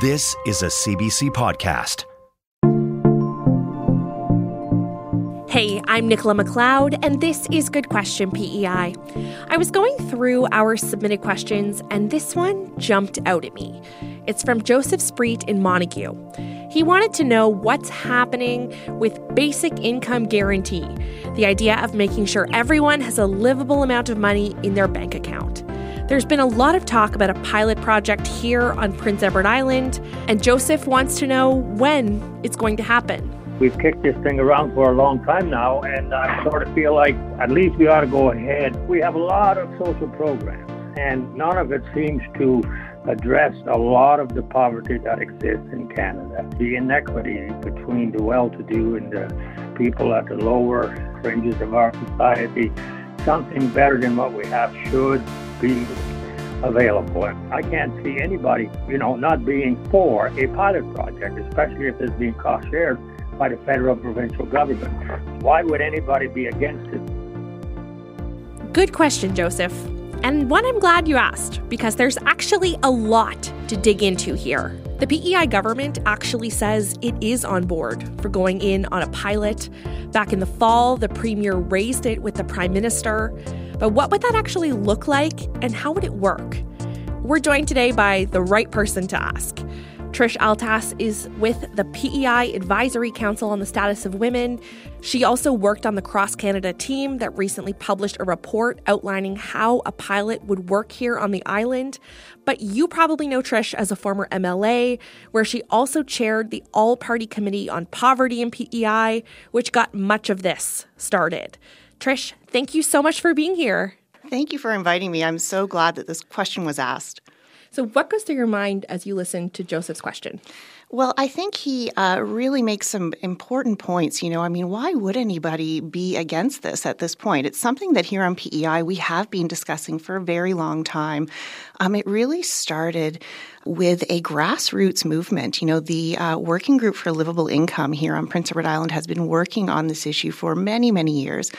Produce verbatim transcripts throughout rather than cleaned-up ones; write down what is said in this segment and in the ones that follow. This is a C B C podcast. Hey, I'm Nicola McLeod, and this is Good Question P E I. I was going through our submitted questions, and this one jumped out at me. It's from Joseph Spreet in Montague. He wanted to know what's happening with basic income guarantee, the idea of making sure everyone has a livable amount of money in their bank account. There's been a lot of talk about a pilot project here on Prince Edward Island, and Joseph wants to know when it's going to happen. We've kicked this thing around for a long time now, and I sort of feel like at least we ought to go ahead. We have a lot of social programs, and none of it seems to address a lot of the poverty that exists in Canada. The inequity between the well-to-do and the people at the lower fringes of our society, something better than what we have should be available. I can't see anybody, you know, not being for a pilot project, especially if it's being cost-shared by the federal and provincial government. Why would anybody be against it? Good question, Joseph. And one I'm glad you asked, because there's actually a lot to dig into here. The P E I government actually says it is on board for going in on a pilot. Back in the fall, the Premier raised it with the Prime Minister. But what would that actually look like, and how would it work? We're joined today by the right person to ask. Trish Altass is with the P E I Advisory Council on the Status of Women. She also worked on the Cross Canada team that recently published a report outlining how a pilot would work here on the island. But you probably know Trish as a former M L A, where she also chaired the All Party Committee on Poverty and P E I, which got much of this started. Trish, thank you so much for being here. Thank you for inviting me. I'm so glad that this question was asked. So what goes through your mind as you listen to Joseph's question? Well, I think he uh, really makes some important points. You know, I mean, why would anybody be against this at this point? It's something that here on P E I we have been discussing for a very long time. Um, it really started with a grassroots movement. You know, the uh, Working Group for Livable Income here on Prince Edward Island has been working on this issue for many, many years.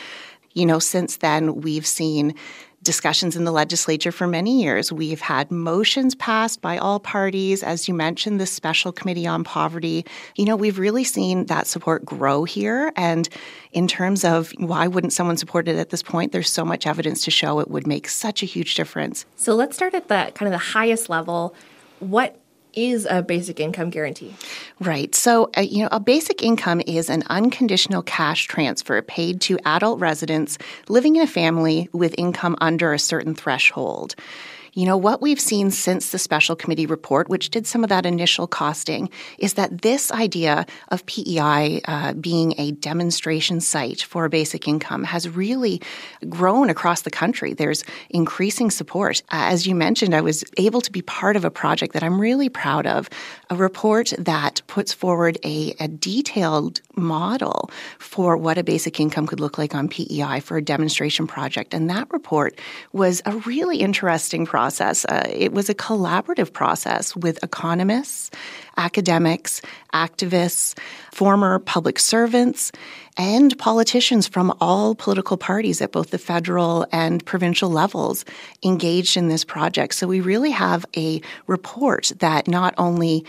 You know, since then we've seen discussions in the legislature for many years. We've had motions passed by all parties. As you mentioned, the Special Committee on Poverty. You know, we've really seen that support grow here. And in terms of why wouldn't someone support it at this point, there's so much evidence to show it would make such a huge difference. So let's start at the kind of the highest level. What is a basic income guarantee? Right. So, uh, you know, a basic income is an unconditional cash transfer paid to adult residents living in a family with income under a certain threshold. You know, what we've seen since the Special Committee report, which did some of that initial costing, is that this idea of P E I uh, being a demonstration site for a basic income has really grown across the country. There's increasing support. As you mentioned, I was able to be part of a project that I'm really proud of, a report that puts forward a, a detailed model for what a basic income could look like on P E I for a demonstration project. And that report was a really interesting project. Process. Uh, it was a collaborative process with economists, academics, activists, former public servants, and politicians from all political parties at both the federal and provincial levels engaged in this project. So we really have a report that not only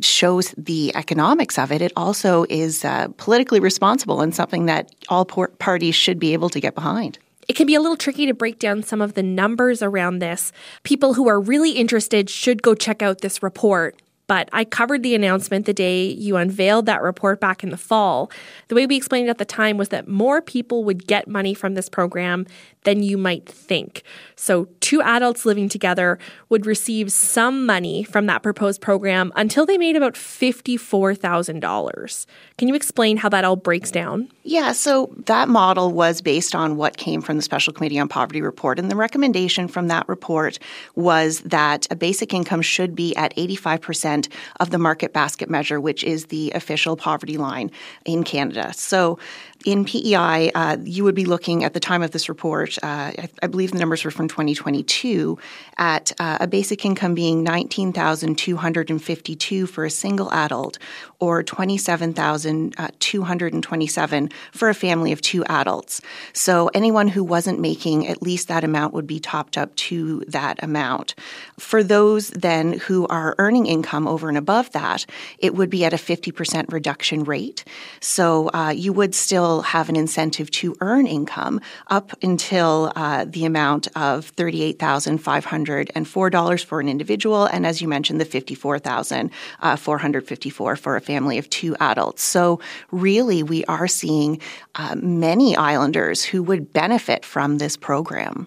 shows the economics of it, it also is uh, politically responsible and something that all por- parties should be able to get behind. It can be a little tricky to break down some of the numbers around this. People who are really interested should go check out this report. But I covered the announcement the day you unveiled that report back in the fall. The way we explained it at the time was that more people would get money from this program than you might think. So two adults living together would receive some money from that proposed program until they made about fifty-four thousand dollars. Can you explain how that all breaks down? Yeah, so that model was based on what came from the Special Committee on Poverty report. And the recommendation from that report was that a basic income should be at eighty-five percent of the market basket measure, which is the official poverty line in Canada. So in P E I, uh, you would be looking at the time of this report, uh, I, I believe the numbers were from twenty twenty-two, at uh, a basic income being nineteen thousand two hundred fifty-two dollars for a single adult or twenty-seven thousand two hundred twenty-seven dollars for a family of two adults. So anyone who wasn't making at least that amount would be topped up to that amount. For those then who are earning income over and above that, it would be at a fifty percent reduction rate. So uh, you would still have an incentive to earn income up until uh, the amount of thirty-eight thousand five hundred four dollars for an individual, and as you mentioned, the fifty-four thousand four hundred fifty-four dollars for a family of two adults. So really, we are seeing uh, many Islanders who would benefit from this program.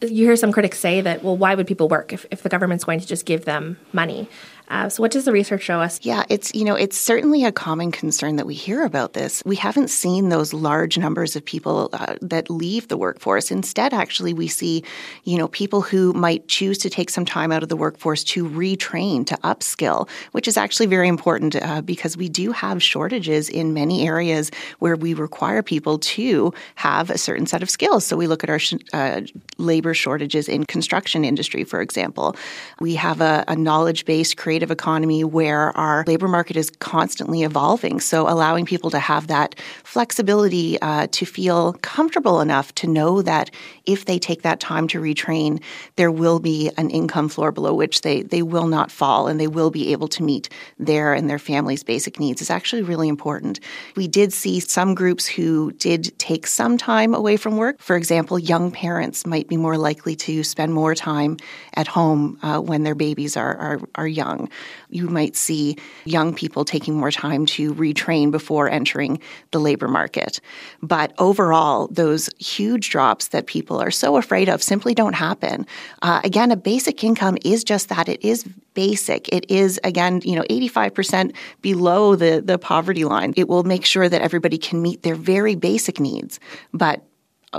You hear some critics say that, well, why would people work if, if the government's going to just give them money? Uh, so what does the research show us? Yeah, it's, you know, it's certainly a common concern that we hear about this. We haven't seen those large numbers of people uh, that leave the workforce. Instead, actually, we see, you know, people who might choose to take some time out of the workforce to retrain, to upskill, which is actually very important uh, because we do have shortages in many areas where we require people to have a certain set of skills. So we look at our sh- uh, labor shortages in construction industry, for example. We have a, a knowledge-based creative of economy where our labor market is constantly evolving. So allowing people to have that flexibility uh, to feel comfortable enough to know that if they take that time to retrain, there will be an income floor below which they, they will not fall and they will be able to meet their and their family's basic needs is actually really important. We did see some groups who did take some time away from work. For example, young parents might be more likely to spend more time at home uh, when their babies are, are, are young. You might see young people taking more time to retrain before entering the labor market. But overall, those huge drops that people are so afraid of simply don't happen. Uh, again, a basic income is just that. It is basic. It is, again, you know, eighty-five percent below the, the poverty line. It will make sure that everybody can meet their very basic needs. But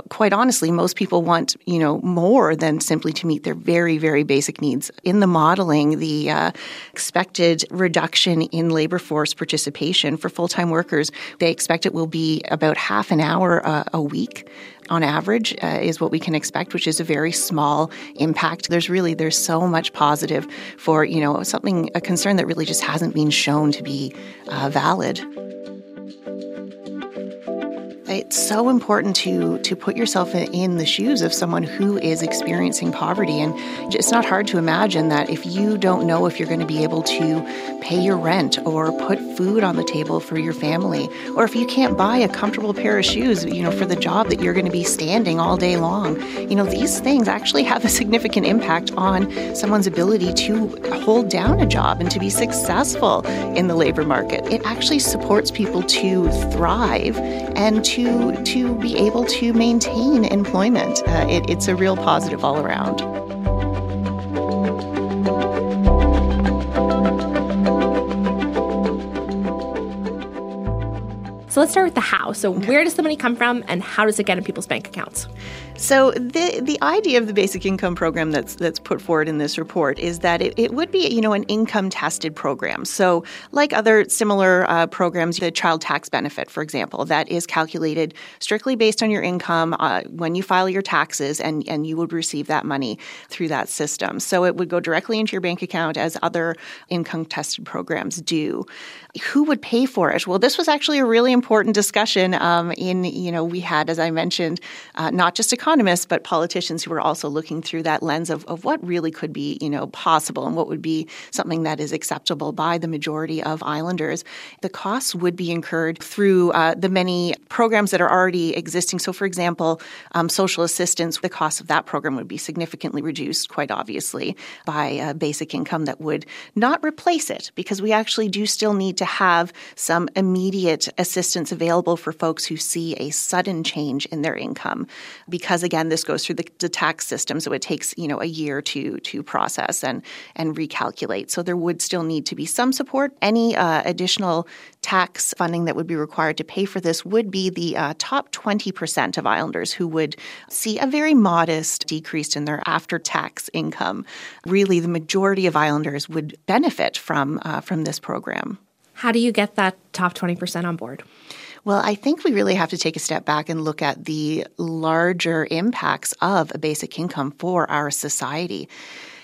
quite honestly, most people want, you know, more than simply to meet their very, very basic needs. In the modeling, the uh, expected reduction in labor force participation for full-time workers, they expect it will be about half an hour uh, a week on average uh, is what we can expect, which is a very small impact. There's really, there's so much positive for, you know, something, a concern that really just hasn't been shown to be uh, valid. It's so important to to put yourself in the shoes of someone who is experiencing poverty. And it's not hard to imagine that if you don't know if you're going to be able to pay your rent or put food on the table for your family, or if you can't buy a comfortable pair of shoes, you know, for the job that you're going to be standing all day long, you know, these things actually have a significant impact on someone's ability to hold down a job and to be successful in the labor market. It actually supports people to thrive and to To, to be able to maintain employment. Uh, it, it's a real positive all around. So let's start with the how. So where does the money come from and how does it get in people's bank accounts? So the the idea of the basic income program that's that's put forward in this report is that it, it would be, you know, an income-tested program. So like other similar uh, programs, the child tax benefit, for example, that is calculated strictly based on your income uh, when you file your taxes, and, and you would receive that money through that system. So it would go directly into your bank account as other income-tested programs do. Who would pay for it? Well, this was actually a really important discussion um, in, you know, we had, as I mentioned, uh, not just economists, economists, but politicians who are also looking through that lens of, of what really could be, you know, possible and what would be something that is acceptable by the majority of Islanders. The costs would be incurred through uh, the many programs that are already existing. So, for example, um, social assistance, the cost of that program would be significantly reduced, quite obviously, by a basic income that would not replace it, because we actually do still need to have some immediate assistance available for folks who see a sudden change in their income, because again, this goes through the, the tax system, so it takes, you know, a year to to process and and recalculate. So there would still need to be some support. Any uh, additional tax funding that would be required to pay for this would be the uh, top twenty percent of Islanders who would see a very modest decrease in their after-tax income. Really, the majority of Islanders would benefit from uh, from this program. How do you get that top twenty percent on board? Well, I think we really have to take a step back and look at the larger impacts of a basic income for our society.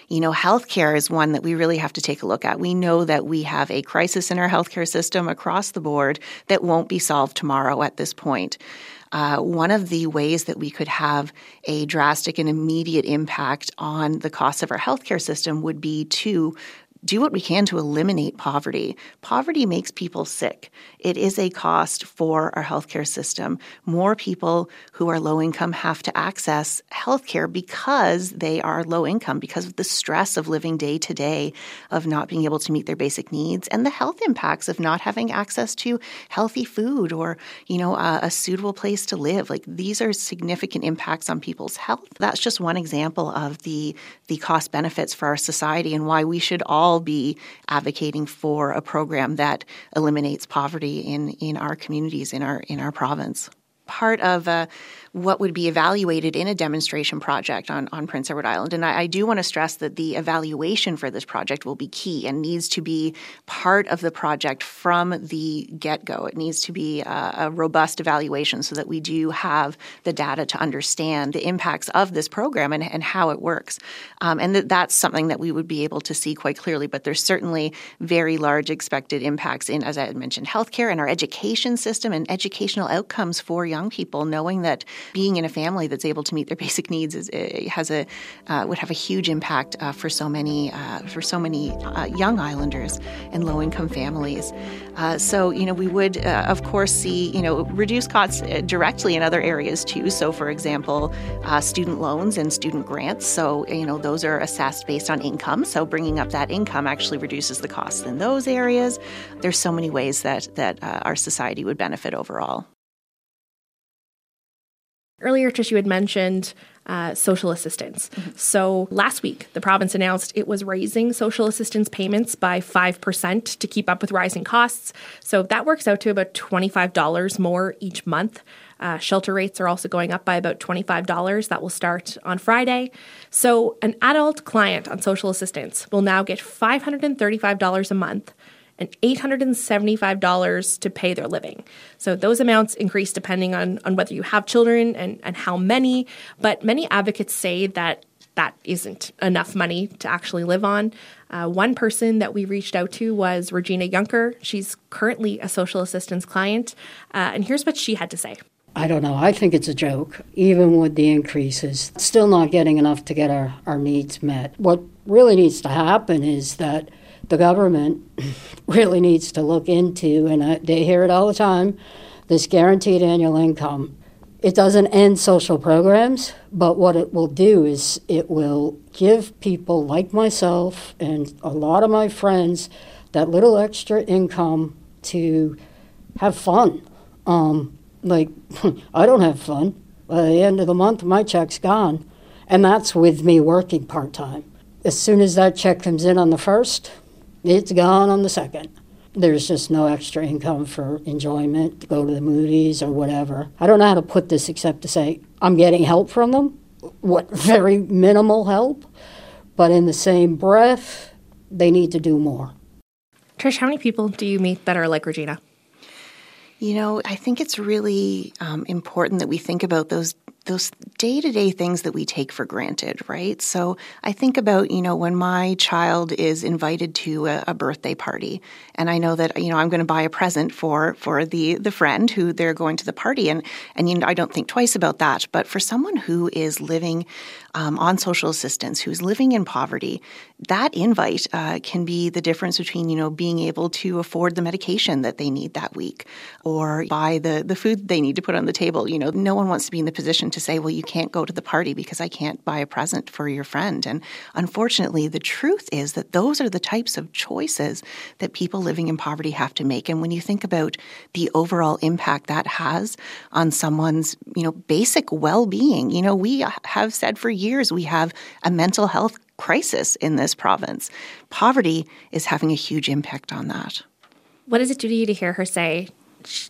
You know, healthcare is one that we really have to take a look at. We know that we have a crisis in our healthcare system across the board that won't be solved tomorrow at this point. Uh, one of the ways that we could have a drastic and immediate impact on the cost of our healthcare system would be to do what we can to eliminate poverty. Poverty makes people sick. It is a cost for our healthcare system. More people who are low income have to access healthcare because they are low income, because of the stress of living day to day, of not being able to meet their basic needs, and the health impacts of not having access to healthy food or, you know, a, a suitable place to live. Like, these are significant impacts on people's health. That's just one example of the, the cost benefits for our society and why we should all be advocating for a program that eliminates poverty in, in our communities, in our in our province. Part of uh, what would be evaluated in a demonstration project on, on Prince Edward Island, and I, I do want to stress that the evaluation for this project will be key and needs to be part of the project from the get-go. It needs to be a, a robust evaluation so that we do have the data to understand the impacts of this program and, and how it works. Um, and th- that's something that we would be able to see quite clearly, but there's certainly very large expected impacts in, as I had mentioned, healthcare and our education system and educational outcomes for young young people, knowing that being in a family that's able to meet their basic needs is, has a uh, would have a huge impact uh, for so many uh, for so many uh, young islanders and low-income families. Uh, so, you know, we would uh, of course see, you know, reduced costs directly in other areas too. So, for example, uh, student loans and student grants. So, you know, those are assessed based on income. So, bringing up that income actually reduces the costs in those areas. There's so many ways that that uh, our society would benefit overall. Earlier, Trish, you had mentioned uh, social assistance. Mm-hmm. So last week, the province announced it was raising social assistance payments by five percent to keep up with rising costs. So that works out to about twenty-five dollars more each month. Uh, shelter rates are also going up by about twenty-five dollars. That will start on Friday. So an adult client on social assistance will now get five hundred thirty-five dollars a month and eight hundred seventy-five dollars to pay their living. So those amounts increase depending on, on whether you have children and, and how many, but many advocates say that that isn't enough money to actually live on. Uh, one person that we reached out to was Regina Yunker. She's currently a social assistance client, uh, and here's what she had to say. I don't know. I think it's a joke, even with the increases. Still not getting enough to get our, our needs met. What really needs to happen is that the government really needs to look into, and I, they hear it all the time, this guaranteed annual income. It doesn't end social programs, but what it will do is it will give people like myself and a lot of my friends that little extra income to have fun. Um, like, I don't have fun. By the end of the month, my check's gone, and that's with me working part-time. As soon as that check comes in on the first, it's gone on the second. There's just no extra income for enjoyment, to go to the movies or whatever. I don't know how to put this except to say I'm getting help from them, what very minimal help, but in the same breath, they need to do more. Trish, how many people do you meet that are like Regina? You know, I think it's really um, important that we think about those those day-to-day things that we take for granted, right? So I think about, you know, when my child is invited to a, a birthday party, and I know that, you know, I'm going to buy a present for for the the friend who they're going to the party, and, and you know, I don't think twice about that. But for someone who is living um, on social assistance, who's living in poverty, that invite uh, can be the difference between, you know, being able to afford the medication that they need that week, or buy the, the food they need to put on the table. You know, no one wants to be in the position to say, well, you can't go to the party because I can't buy a present for your friend. And unfortunately, the truth is that those are the types of choices that people living in poverty have to make. And when you think about the overall impact that has on someone's, you know, basic well-being, you know, we have said for years we have a mental health crisis in this province. Poverty is having a huge impact on that. What does it do to you to hear her say,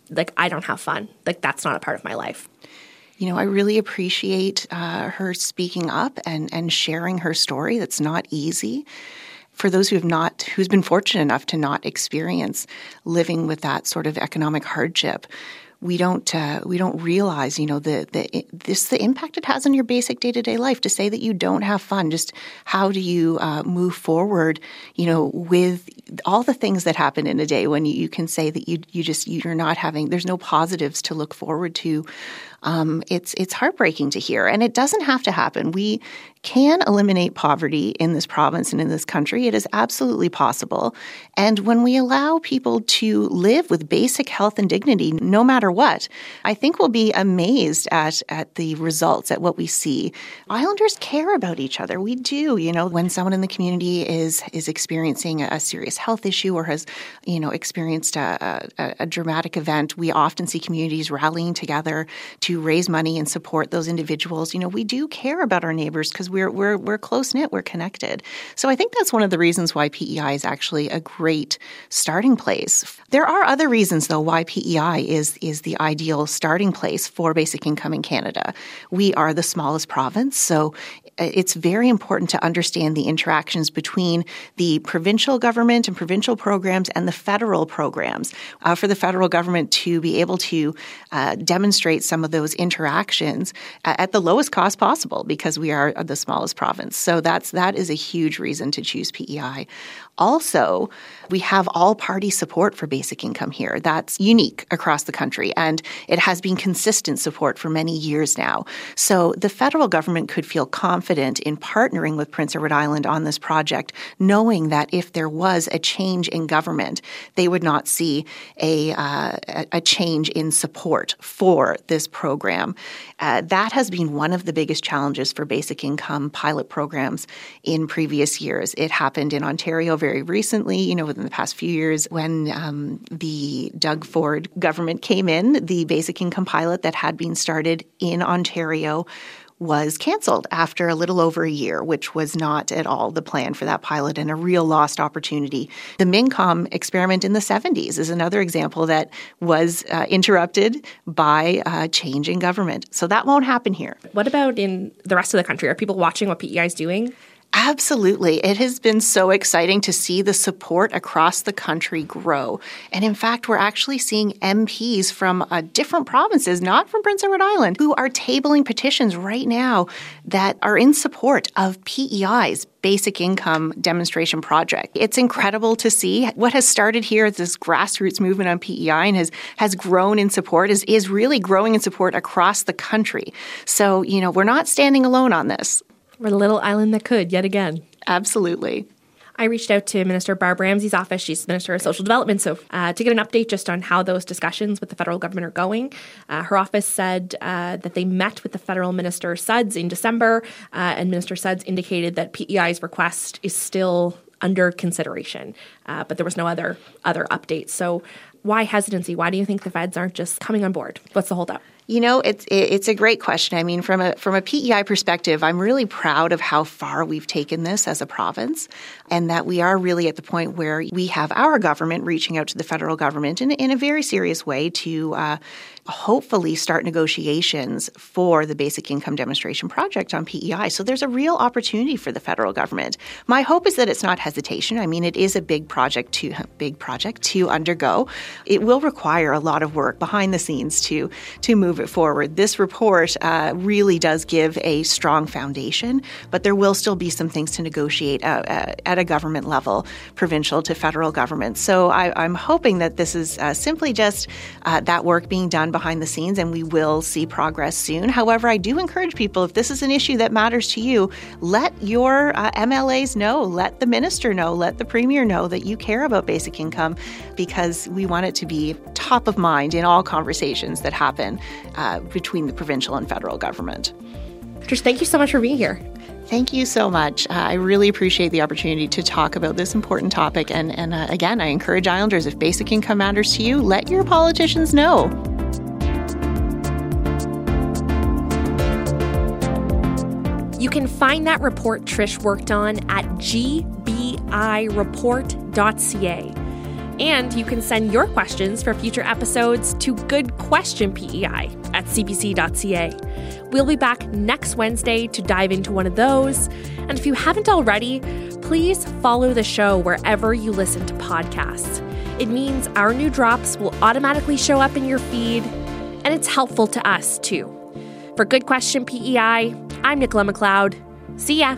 like, I don't have fun. Like, that's not a part of my life. You know, I really appreciate uh, her speaking up and, and sharing her story. That's not easy. For those who have not, who's been fortunate enough to not experience living with that sort of economic hardship, we don't uh, we don't realize, you know, the the this the impact it has on your basic day-to-day life. To say that you don't have fun, just how do you uh, move forward, you know, with all the things that happen in a day when you, you can say that you you just you're not having there's no positives to look forward to. Um, it's it's heartbreaking to hear, and it doesn't have to happen. We can eliminate poverty in this province and in this country. It is absolutely possible. And when we allow people to live with basic health and dignity, no matter what, I think we'll be amazed at at the results, at what we see. Islanders care about each other. We do. You know, when someone in the community is is experiencing a serious health issue or has, you know, experienced a, a, a dramatic event, we often see communities rallying together to raise money and support those individuals. You know, we do care about our neighbors because we're we're we're close knit, we're connected. So I think that's one of the reasons why P E I is actually a great starting place. There are other reasons though why P E I is is the ideal starting place for basic income in Canada. We are the smallest province, so it's very important to understand the interactions between the provincial government and provincial programs and the federal programs. Uh, for the federal government to be able to uh, demonstrate some of those interactions at the lowest cost possible because we are the smallest province. So that's that is a huge reason to choose P E I. Also, we have all-party support for basic income here. That's unique across the country, and it has been consistent support for many years now. So the federal government could feel confident in partnering with Prince Edward Island on this project, knowing that if there was a change in government, they would not see a, uh, a change in support for this program. Uh, that has been one of the biggest challenges for basic income pilot programs in previous years. It happened in Ontario very Very recently, you know, within the past few years, when um, the Doug Ford government came in, the basic income pilot that had been started in Ontario was canceled after a little over a year, which was not at all the plan for that pilot and a real lost opportunity. The MinCom experiment in the seventies is another example that was uh, interrupted by a change in government. So that won't happen here. What about in the rest of the country? Are people watching what P E I is doing? Absolutely. It has been so exciting to see the support across the country grow. And in fact, we're actually seeing M Ps from uh, different provinces, not from Prince Edward Island, who are tabling petitions right now that are in support of P E I's basic income demonstration project. It's incredible to see what has started here, this grassroots movement on P E I, and has, has grown in support, is, is really growing in support across the country. So, you know, we're not standing alone on this. We're the little island that could, yet again. Absolutely. I reached out to Minister Barb Ramsey's office. She's Minister of Social Development, so uh, to get an update just on how those discussions with the federal government are going. Uh, her office said uh, that they met with the federal minister Suds in December, uh, and Minister Suds indicated that P E I's request is still under consideration, uh, but there was no other other updates. So why hesitancy? Why do you think the feds aren't just coming on board? What's the holdup? You know, it's it's a great question. I mean, from a from a P E I perspective, I'm really proud of how far we've taken this as a province, and that we are really at the point where we have our government reaching out to the federal government in, in a very serious way to uh, hopefully start negotiations for the basic income demonstration project on P E I. So there's a real opportunity for the federal government. My hope is that it's not hesitation. I mean, it is a big project to big project to undergo. It will require a lot of work behind the scenes to to move it forward. This report uh, really does give a strong foundation, but there will still be some things to negotiate uh, uh, at a government level, provincial to federal government. So I, I'm hoping that this is uh, simply just uh, that work being done behind the scenes, and we will see progress soon. However, I do encourage people, if this is an issue that matters to you, let your uh, M L As know, let the minister know, let the premier know that you care about basic income, because we want it to be top of mind in all conversations that happen Uh, between the provincial and federal government. Trish, thank you so much for being here. Thank you so much. Uh, I really appreciate the opportunity to talk about this important topic. And, and uh, again, I encourage Islanders, if basic income matters to you, let your politicians know. You can find that report Trish worked on at g b i report dot c a. And you can send your questions for future episodes to Good Question P E I at c b c dot c a. We'll be back next Wednesday to dive into one of those. And if you haven't already, please follow the show wherever you listen to podcasts. It means our new drops will automatically show up in your feed and it's helpful to us too. For Good Question P E I, I'm Nicola McLeod. See ya.